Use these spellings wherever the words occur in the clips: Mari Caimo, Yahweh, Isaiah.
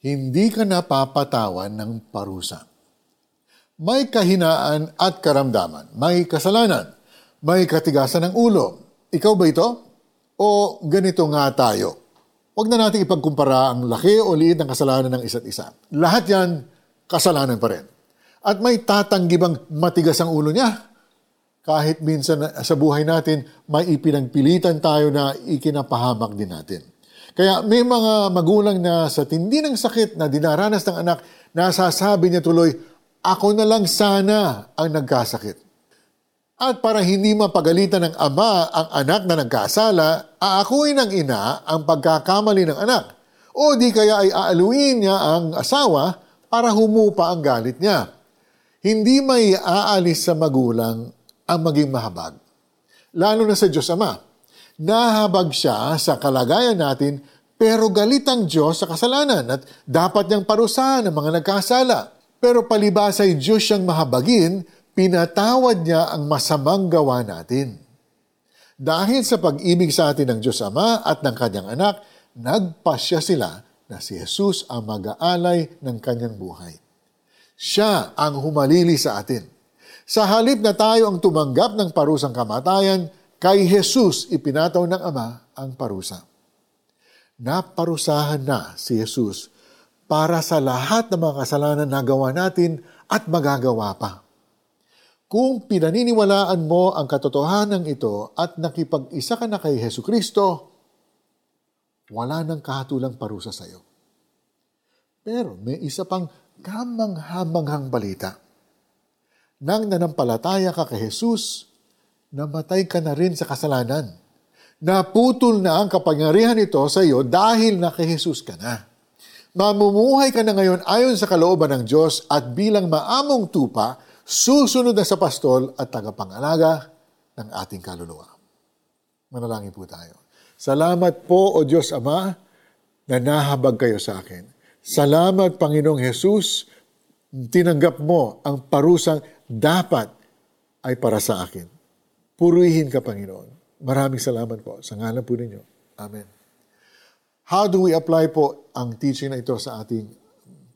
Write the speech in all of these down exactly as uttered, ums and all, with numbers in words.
hindi ka napapatawan ng parusa. May kahinaan at karamdaman, may kasalanan, may katigasan ng ulo. Ikaw ba ito? O ganito nga tayo? Huwag na natin ipagkumpara ang laki o liit ng kasalanan ng isa't isa. Lahat yan, kasalanan pa rin. At may tatanggi bang matigas ang ulo niya? Kahit minsan sa buhay natin, may ipinagpilitan tayo na ikinapahamak din natin. Kaya may mga magulang na sa tindi ng sakit na dinaranas ng anak, nasasabi niya tuloy, ako na lang sana ang nagkasakit. At para hindi mapagalitan ng ama ang anak na nagkasala, aakuin ng ina ang pagkakamali ng anak. O di kaya ay aaluin niya ang asawa para humupa ang galit niya. Hindi may aalis sa magulang ang maging mahabag. Lalo na sa Diyos Ama. Nahabag siya sa kalagayan natin pero galit ang Diyos sa kasalanan at dapat niyang parusahan ang mga nagkasala. Pero palibhasa ay Diyos siyang mahabagin, pinatawad niya ang masamang gawa natin. Dahil sa pag-ibig sa atin ng Diyos Ama at ng Kanyang Anak, nagpasya sila na si Jesus ang mag-aalay ng Kanyang buhay. Siya ang humalili sa atin. Sa halip na tayo ang tumanggap ng parusang kamatayan, kay Jesus ipinataw ng Ama ang parusa. Naparusahan na si Jesus para sa lahat ng mga kasalanan na gawa natin at magagawa pa. Kung pinaniniwalaan mo ang katotohanan ito at nakipag-isa ka na kay Hesu Kristo, wala nang kahatulang parusa sa iyo. Pero may isa pang kamanghamanghang balita. Nang nanampalataya ka kay Jesus, namatay ka na rin sa kasalanan. Naputol na ang kapangyarihan nito sa iyo dahil na kay Jesus ka na. Mamumuhay ka na ngayon ayon sa kalooban ng Diyos at bilang maamong tupa, susunod na sa pastol at tagapangalaga ng ating kaluluwa. Manalangin po tayo. Salamat po, O Diyos Ama, na nahabag kayo sa akin. Salamat, Panginoong Jesus, tinanggap mo ang parusang dapat ay para sa akin. Purihin ka, Panginoon. Maraming salamat po. Sa ngalan po ninyo. Amen. How do we apply po ang teaching na ito sa ating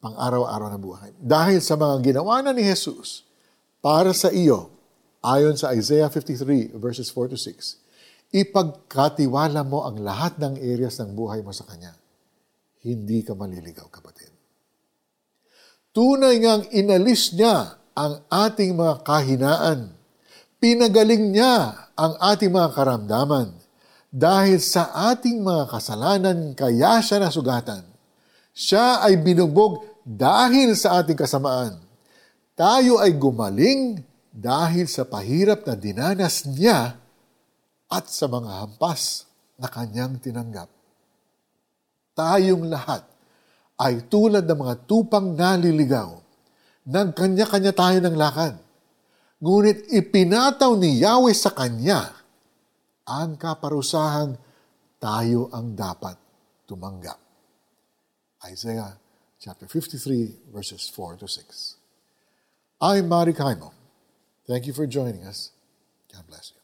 pang-araw-araw na buhay? Dahil sa mga ginawa na ni Jesus, para sa iyo, ayon sa Isaiah fifty-three, verses four to six, ipagkatiwala mo ang lahat ng areas ng buhay mo sa Kanya. Hindi ka maliligaw, kapatid. Tunay ngang inalis niya ang ating mga kahinaan. Pinagaling niya ang ating mga karamdaman. Dahil sa ating mga kasalanan, kaya siya nasugatan. Siya ay binubog dahil sa ating kasamaan. Tayo ay gumaling dahil sa pahirap na dinanas niya at sa mga hampas na kanyang tinanggap. Tayong lahat ay tulad ng mga tupang naliligaw. Nagkanya-kanya tayo ng lakad. Ngunit ipinataw ni Yahweh sa kanya ang kaparusahang tayo ang dapat tumanggap. Isaiah chapter fifty-three verses four to six. I'm Mari Caimo. Thank you for joining us. God bless you.